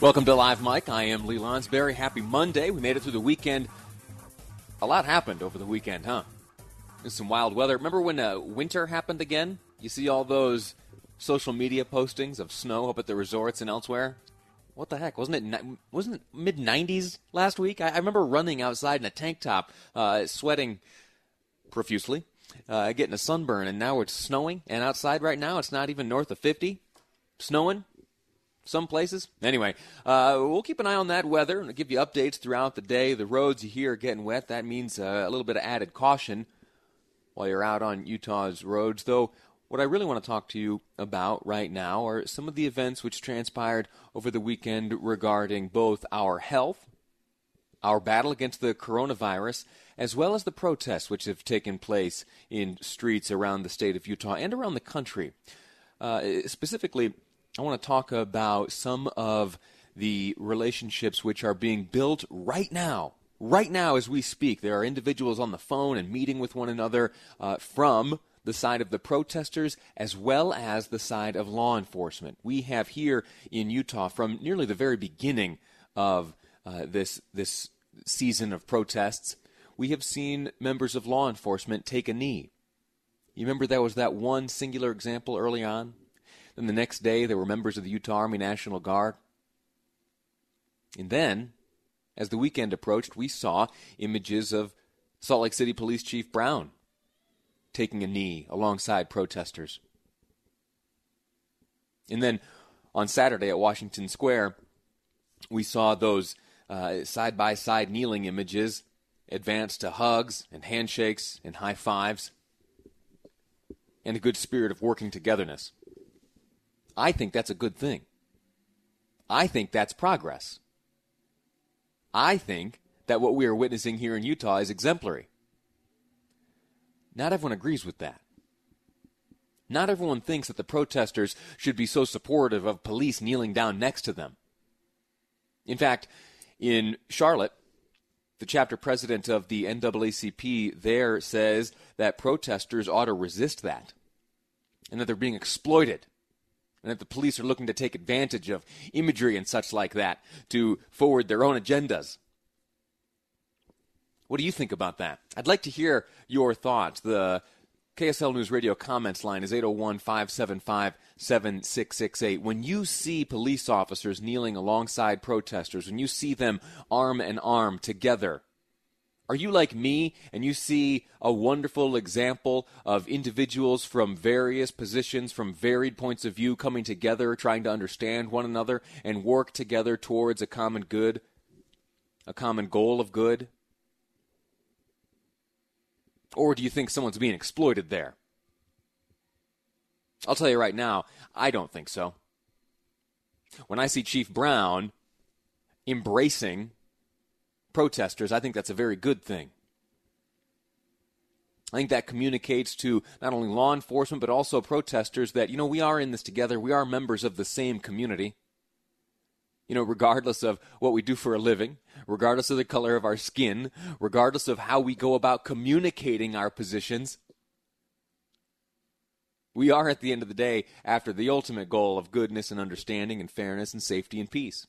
Welcome to Live Mike. I am Lee Lonsberry. Happy Monday. We made it through the weekend. A lot happened over the weekend, huh? There's some wild weather. Remember when winter happened again? You see all those social media postings of snow up at the resorts and elsewhere? What the heck? Wasn't it mid-90s last week? I remember running outside in a tank top, sweating profusely, getting a sunburn, and now it's snowing. And outside right now, it's not even north of 50. Snowing some places. Anyway, we'll keep an eye on that weather and give you updates throughout the day. The roads you hear are getting wet. That means a little bit of added caution while you're out on Utah's roads, though. What I really want to talk to you about right now are some of the events which transpired over the weekend regarding both our health, our battle against the coronavirus, as well as the protests which have taken place in streets around the state of Utah and around the country. Specifically, I want to talk about some of the relationships which are being built right now. Right now as we speak, there are individuals on the phone and meeting with one another from the side of the protesters, as well as the side of law enforcement. We have here in Utah, from nearly the very beginning of this season of protests, we have seen members of law enforcement take a knee. You remember there was that one singular example early on? Then the next day, there were members of the Utah Army National Guard. And then, as the weekend approached, we saw images of Salt Lake City Police Chief Brown taking a knee alongside protesters. And then on Saturday at Washington Square, we saw those side-by-side kneeling images advance to hugs and handshakes and high fives and a good spirit of working togetherness. I think that's a good thing. I think that's progress. I think that what we are witnessing here in Utah is exemplary. Not everyone agrees with that. Not everyone thinks that the protesters should be so supportive of police kneeling down next to them. In fact, in Charlotte, the chapter president of the NAACP there says that protesters ought to resist that, and that they're being exploited, and that the police are looking to take advantage of imagery and such like that to forward their own agendas. What do you think about that? I'd like to hear your thoughts. The KSL News Radio comments line is 801-575-7668. When you see police officers kneeling alongside protesters, when you see them arm in arm together, are you like me and you see a wonderful example of individuals from various positions, from varied points of view coming together, trying to understand one another and work together towards a common good, a common goal of good? Or do you think someone's being exploited there? I'll tell you right now, I don't think so. When I see Chief Brown embracing protesters, I think that's a very good thing. I think that communicates to not only law enforcement, but also protesters that, you know, we are in this together. We are members of the same community. You know, regardless of what we do for a living, regardless of the color of our skin, regardless of how we go about communicating our positions, we are at the end of the day after the ultimate goal of goodness and understanding and fairness and safety and peace.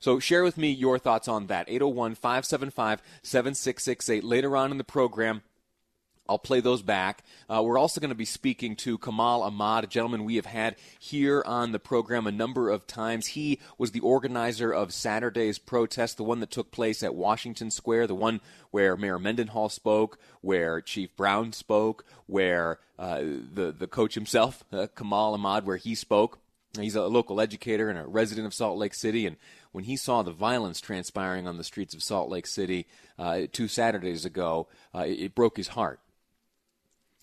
So share with me your thoughts on that. 801-575-7668. Later on in the program, I'll play those back. We're also going to be speaking to Kamal Ahmad, a gentleman we have had here on the program a number of times. He was the organizer of Saturday's protest, the one that took place at Washington Square, the one where Mayor Mendenhall spoke, where Chief Brown spoke, where the coach himself, Kamal Ahmad, where he spoke. He's a local educator and a resident of Salt Lake City, and when he saw the violence transpiring on the streets of Salt Lake City 2 Saturdays ago, it broke his heart.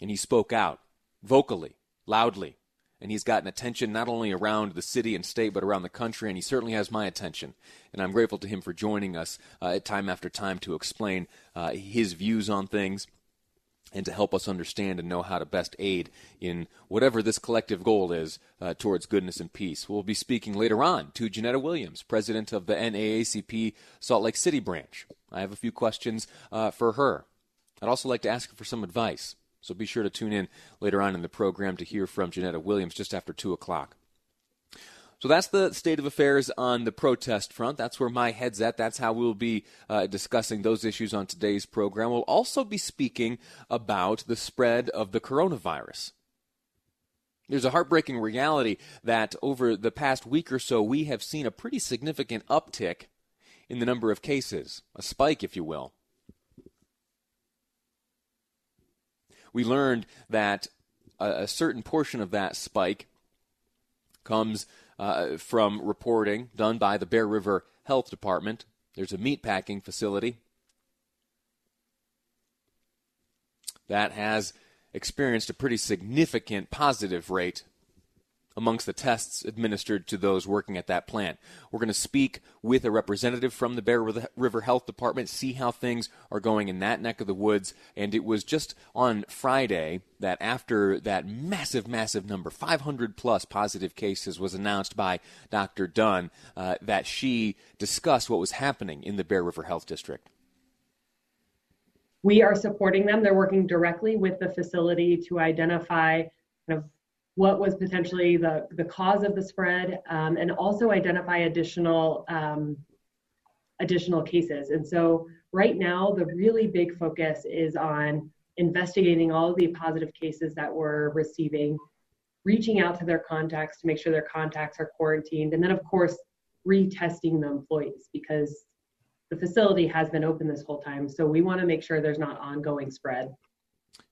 And he spoke out vocally, loudly, and he's gotten attention not only around the city and state, but around the country, and he certainly has my attention. And I'm grateful to him for joining us time after time to explain his views on things and to help us understand and know how to best aid in whatever this collective goal is towards goodness and peace. We'll be speaking later on to Janetta Williams, president of the NAACP Salt Lake City branch. I have a few questions for her. I'd also like to ask her for some advice. So be sure to tune in later on in the program to hear from Janetta Williams just after 2 o'clock. So that's the state of affairs on the protest front. That's where my head's at. That's how we'll be discussing those issues on today's program. We'll also be speaking about the spread of the coronavirus. There's a heartbreaking reality that over the past week or so, we have seen a pretty significant uptick in the number of cases, a spike, if you will. We learned that a certain portion of that spike comes from reporting done by the Bear River Health Department. There's a meatpacking facility that has experienced a pretty significant positive rate amongst the tests administered to those working at that plant. We're going to speak with a representative from the Bear River Health Department, see how things are going in that neck of the woods. And it was just on Friday that after that massive number, 500-plus positive cases, was announced by Dr. Dunn, that she discussed what was happening in the Bear River Health District. We are supporting them. They're working directly with the facility to identify kind of what was potentially the cause of the spread, and also identify additional cases. And so right now, the really big focus is on investigating all of the positive cases that we're receiving, reaching out to their contacts to make sure their contacts are quarantined, and then, of course, retesting the employees, because the facility has been open this whole time. So we want to make sure there's not ongoing spread.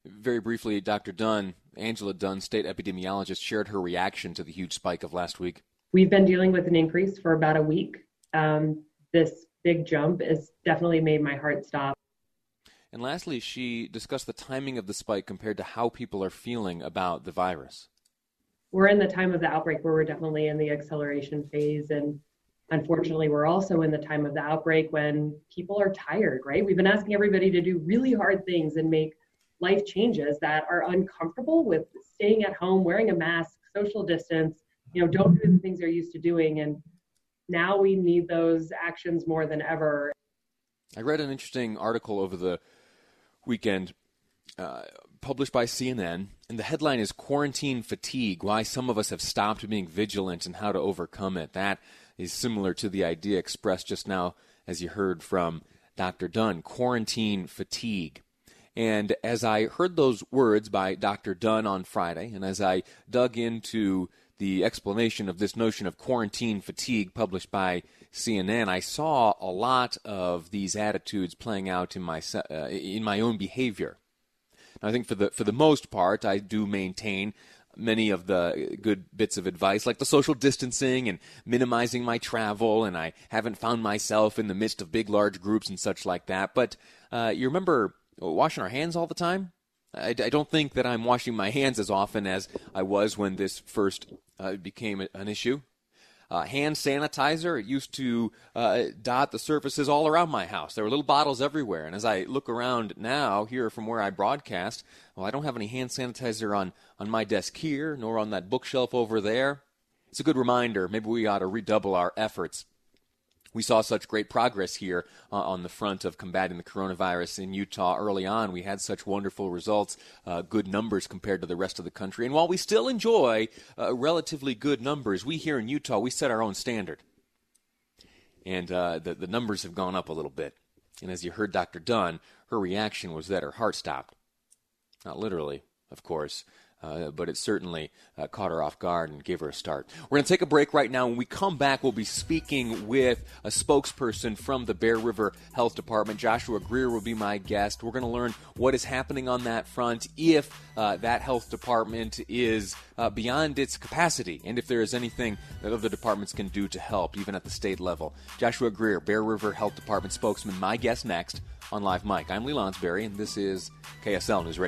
Very briefly, Dr. Dunn, Angela Dunn, state epidemiologist, shared her reaction to the huge spike of last week. We've been dealing with an increase for about a week. This big jump has definitely made my heart stop. And lastly, she discussed the timing of the spike compared to how people are feeling about the virus. We're in the time of the outbreak where we're definitely in the acceleration phase. And unfortunately, we're also in the time of the outbreak when people are tired, right? We've been asking everybody to do really hard things and make life changes that are uncomfortable with staying at home, wearing a mask, social distance, don't do the things they're used to doing. And now we need those actions more than ever. I read an interesting article over the weekend published by CNN, and the headline is Quarantine Fatigue, Why Some of Us Have Stopped Being Vigilant and How to Overcome It. That is similar to the idea expressed just now, as you heard from Dr. Dunn, quarantine fatigue. And as I heard those words by Dr. Dunn on Friday, and as I dug into the explanation of this notion of quarantine fatigue published by CNN, I saw a lot of these attitudes playing out in my own behavior. Now, I think for the most part, I do maintain many of the good bits of advice, like the social distancing and minimizing my travel, and I haven't found myself in the midst of big, large groups and such like that. But you remember washing our hands all the time? I don't think that I'm washing my hands as often as I was when this first became an issue. Hand sanitizer, it used to dot the surfaces all around my house. There were little bottles everywhere. And as I look around now here from where I broadcast, well, I don't have any hand sanitizer on my desk here, nor on that bookshelf over there. It's a good reminder. Maybe we ought to redouble our efforts. We saw such great progress here on the front of combating the coronavirus in Utah early on. We had such wonderful results, good numbers compared to the rest of the country. And while we still enjoy relatively good numbers, we here in Utah, we set our own standard. And the numbers have gone up a little bit. And as you heard Dr. Dunn, her reaction was that her heart stopped. Not literally, of course. But it certainly caught her off guard and gave her a start. We're going to take a break right now. When we come back, we'll be speaking with a spokesperson from the Bear River Health Department. Joshua Greer will be my guest. We're going to learn what is happening on that front, if that health department is beyond its capacity, and if there is anything that other departments can do to help, even at the state level. Joshua Greer, Bear River Health Department spokesman, my guest next on Live Mike. I'm Lee Lonsberry, and this is KSL News Radio.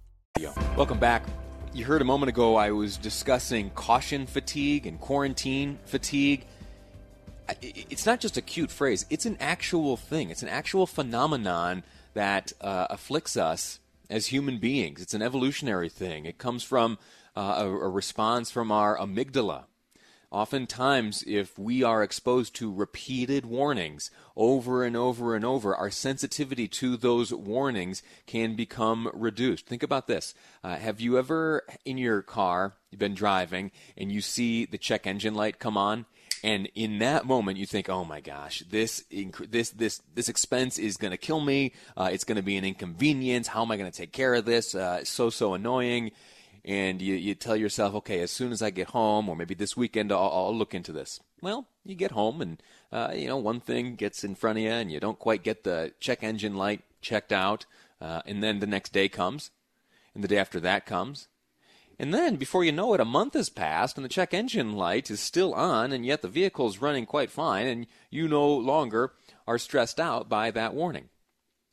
Welcome back. You heard a moment ago I was discussing caution fatigue and quarantine fatigue. It's not just a cute phrase. It's an actual thing. It's an actual phenomenon that afflicts us as human beings. It's an evolutionary thing. It comes from a response from our amygdala. Oftentimes, if we are exposed to repeated warnings over and over and over, our sensitivity to those warnings can become reduced. Think about this. Have you ever, in your car, you've been driving, and you see the check engine light come on? And in that moment, you think, oh, my gosh, this expense is going to kill me. It's going to be an inconvenience. How am I going to take care of this? It's so annoying. And you tell yourself, okay, as soon as I get home or maybe this weekend, I'll look into this. Well, you get home and, one thing gets in front of you and you don't quite get the check engine light checked out. And then the next day comes and the day after that comes. And then, before you know it, a month has passed, and the check engine light is still on, and yet the vehicle's running quite fine, and you no longer are stressed out by that warning.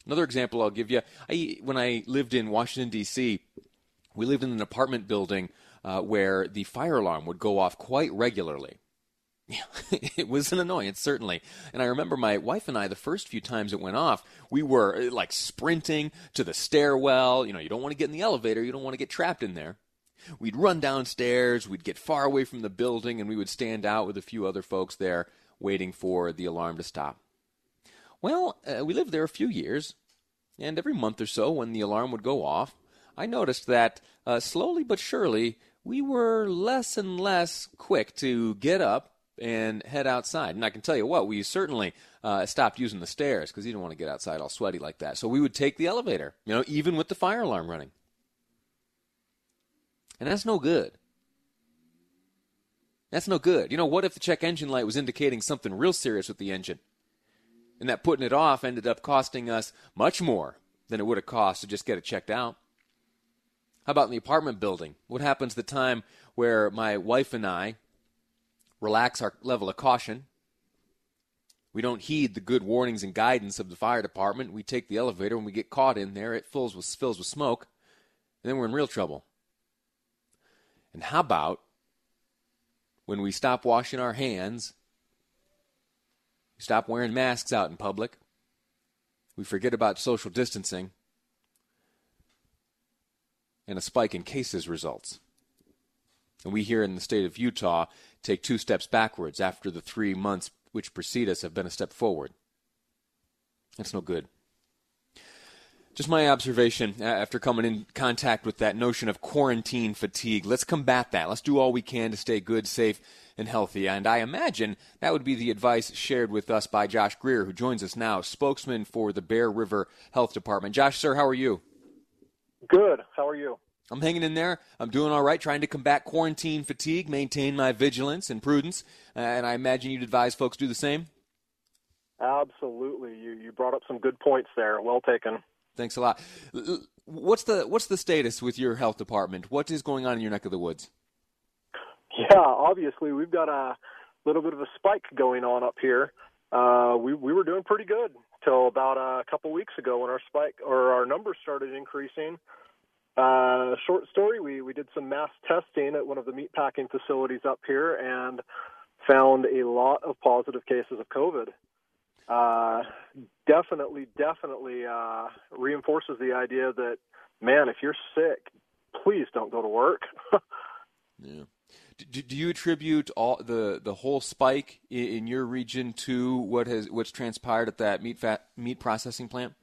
Another example I'll give you, when I lived in Washington, D.C., we lived in an apartment building where the fire alarm would go off quite regularly. It was an annoyance, certainly. And I remember my wife and I, the first few times it went off, we were like sprinting to the stairwell. You know, you don't want to get in the elevator. You don't want to get trapped in there. We'd run downstairs, we'd get far away from the building, and we would stand out with a few other folks there waiting for the alarm to stop. Well, we lived there a few years, and every month or so when the alarm would go off, I noticed that slowly but surely we were less and less quick to get up and head outside. And I can tell you what, we certainly stopped using the stairs because you didn't want to get outside all sweaty like that. So we would take the elevator, even with the fire alarm running. And that's no good. That's no good. What if the check engine light was indicating something real serious with the engine? And that putting it off ended up costing us much more than it would have cost to just get it checked out. How about in the apartment building? What happens the time where my wife and I relax our level of caution? We don't heed the good warnings and guidance of the fire department. We take the elevator. When we get caught in there, it fills with smoke. And then we're in real trouble. And how about when we stop washing our hands, we stop wearing masks out in public, we forget about social distancing, and a spike in cases results? And we here in the state of Utah take 2 steps backwards after the 3 months which precede us have been a step forward. That's no good. Just my observation after coming in contact with that notion of quarantine fatigue. Let's combat that. Let's do all we can to stay good, safe, and healthy. And I imagine that would be the advice shared with us by Josh Greer, who joins us now, spokesman for the Bear River Health Department. Josh, sir, how are you? Good. How are you? I'm hanging in there. I'm doing all right, trying to combat quarantine fatigue, maintain my vigilance and prudence. And I imagine you'd advise folks do the same? Absolutely. You brought up some good points there. Well taken. Thanks a lot. What's the status with your health department? What is going on in your neck of the woods? Yeah, obviously we've got a little bit of a spike going on up here. We were doing pretty good till about a couple weeks ago when our numbers started increasing. Short story, we did some mass testing at one of the meatpacking facilities up here and found a lot of positive cases of COVID. Definitely reinforces the idea that, man, if you're sick, please don't go to work. Yeah. Do you attribute all the whole spike in your region to what's transpired at that meat processing plant?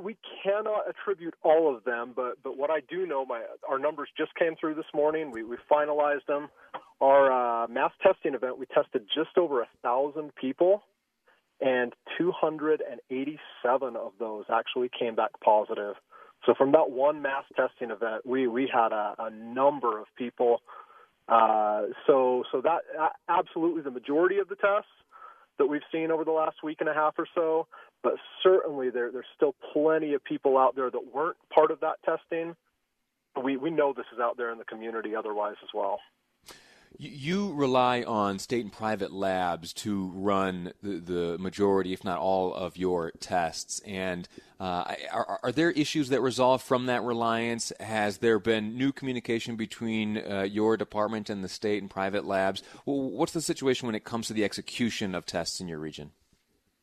We cannot attribute all of them, but what I do know, our numbers just came through this morning. We finalized them. Our mass testing event, we tested just over 1,000 people, and 287 of those actually came back positive. So from that one mass testing event, we had a number of people. So that absolutely the majority of the tests that we've seen over the last week and a half or so, but certainly there's still plenty of people out there that weren't part of that testing. We know this is out there in the community otherwise as well. You rely on state and private labs to run the majority, if not all, of your tests. And are there issues that resolve from that reliance? Has there been new communication between your department and the state and private labs? Well, what's the situation when it comes to the execution of tests in your region?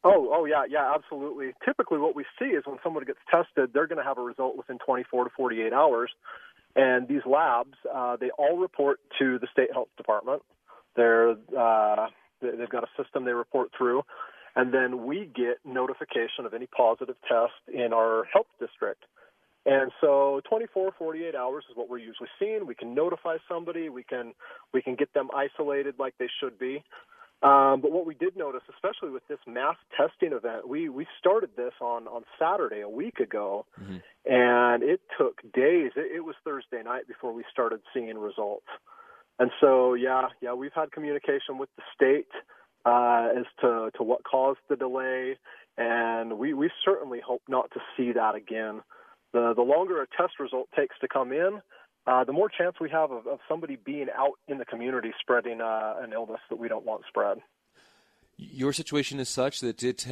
Oh, yeah, absolutely. Typically what we see is when someone gets tested, they're going to have a result within 24 to 48 hours. And these labs, they all report to the state health department. They've got a system they report through. And then we get notification of any positive test in our health district. And so 24, 48 hours is what we're usually seeing. We can notify somebody. We can get them isolated like they should be. But what we did notice, especially with this mass testing event, we started this on Saturday a week ago, mm-hmm. and it took days. It was Thursday night before we started seeing results. And so, yeah, we've had communication with the state as to what caused the delay, and we certainly hope not to see that again. The longer a test result takes to come in, the more chance we have of somebody being out in the community spreading an illness that we don't want spread. Your situation is such that it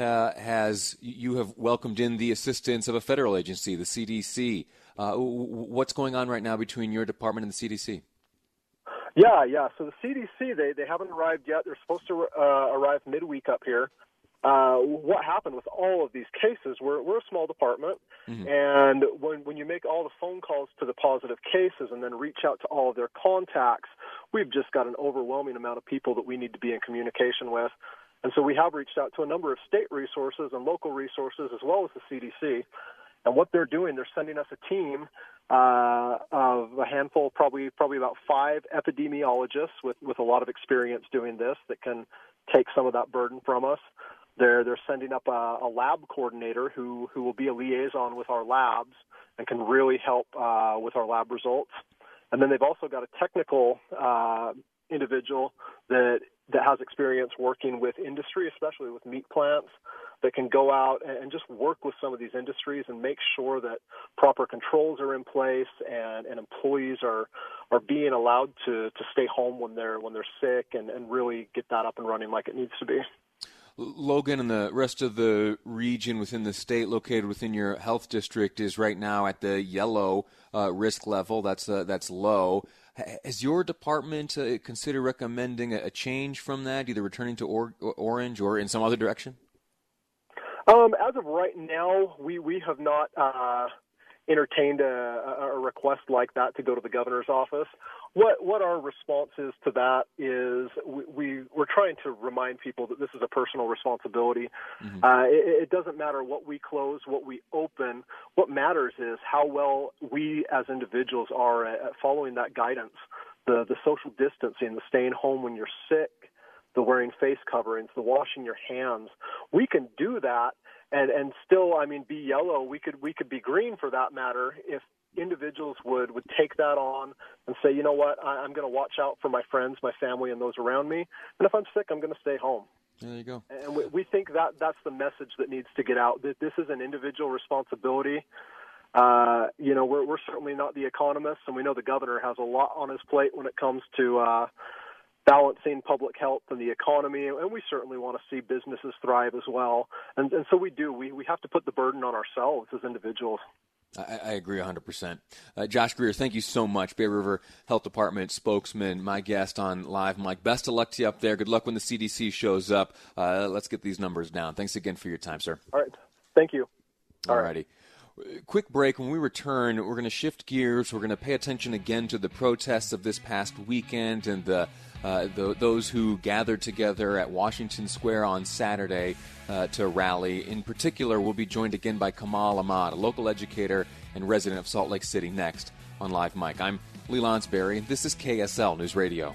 you have welcomed in the assistance of a federal agency, the CDC. What's going on right now between your department and the CDC? Yeah. So the CDC, they haven't arrived yet. They're supposed to arrive midweek up here. What happened with all of these cases, we're a small department, mm-hmm. and when you make all the phone calls to the positive cases and then reach out to all of their contacts, we've just got an overwhelming amount of people that we need to be in communication with. And so we have reached out to a number of state resources and local resources as well as the CDC. And what they're doing, they're sending us a team of a handful, probably about 5 epidemiologists with a lot of experience doing this that can take some of that burden from us. They're sending up a lab coordinator who will be a liaison with our labs and can really help with our lab results. And then they've also got a technical individual that has experience working with industry, especially with meat plants, that can go out and just work with some of these industries and make sure that proper controls are in place and employees are being allowed to stay home when they're sick and really get that up and running like it needs to be. Logan and the rest of the region within the state located within your health district is right now at the yellow risk level. That's low. Has your department considered recommending a change from that, either returning to orange or in some other direction? As of right now, we have not entertained a request like that to go to the governor's office. What our response is to that is we're trying to remind people that this is a personal responsibility. Mm-hmm. It doesn't matter what we close, what we open. What matters is how well we as individuals are at following that guidance, the social distancing, the staying home when you're sick, the wearing face coverings, the washing your hands. We can do that and still, be yellow. We could be green for that matter if individuals would take that on and say, you know what, I'm going to watch out for my friends, my family, and those around me. And if I'm sick, I'm going to stay home. There you go. And we think that that's the message that needs to get out, that this is an individual responsibility. We're certainly not the economists, and we know the governor has a lot on his plate when it comes to balancing public health and the economy, and we certainly want to see businesses thrive as well. And so we do. We have to put the burden on ourselves as individuals. I agree 100%. Josh Greer, thank you so much. Bear River Health Department spokesman, my guest on Live Mike. Best of luck to you up there. Good luck when the CDC shows up. Let's get these numbers down. Thanks again for your time, sir. All right. Thank you. All righty. Quick break. When we return, we're going to shift gears. We're going to pay attention again to the protests of this past weekend and those who gathered together at Washington Square on Saturday to rally. In particular, we'll be joined again by Kamal Ahmad, a local educator and resident of Salt Lake City, next on Live Mike. I'm Lee Lonsberry. This is KSL News Radio.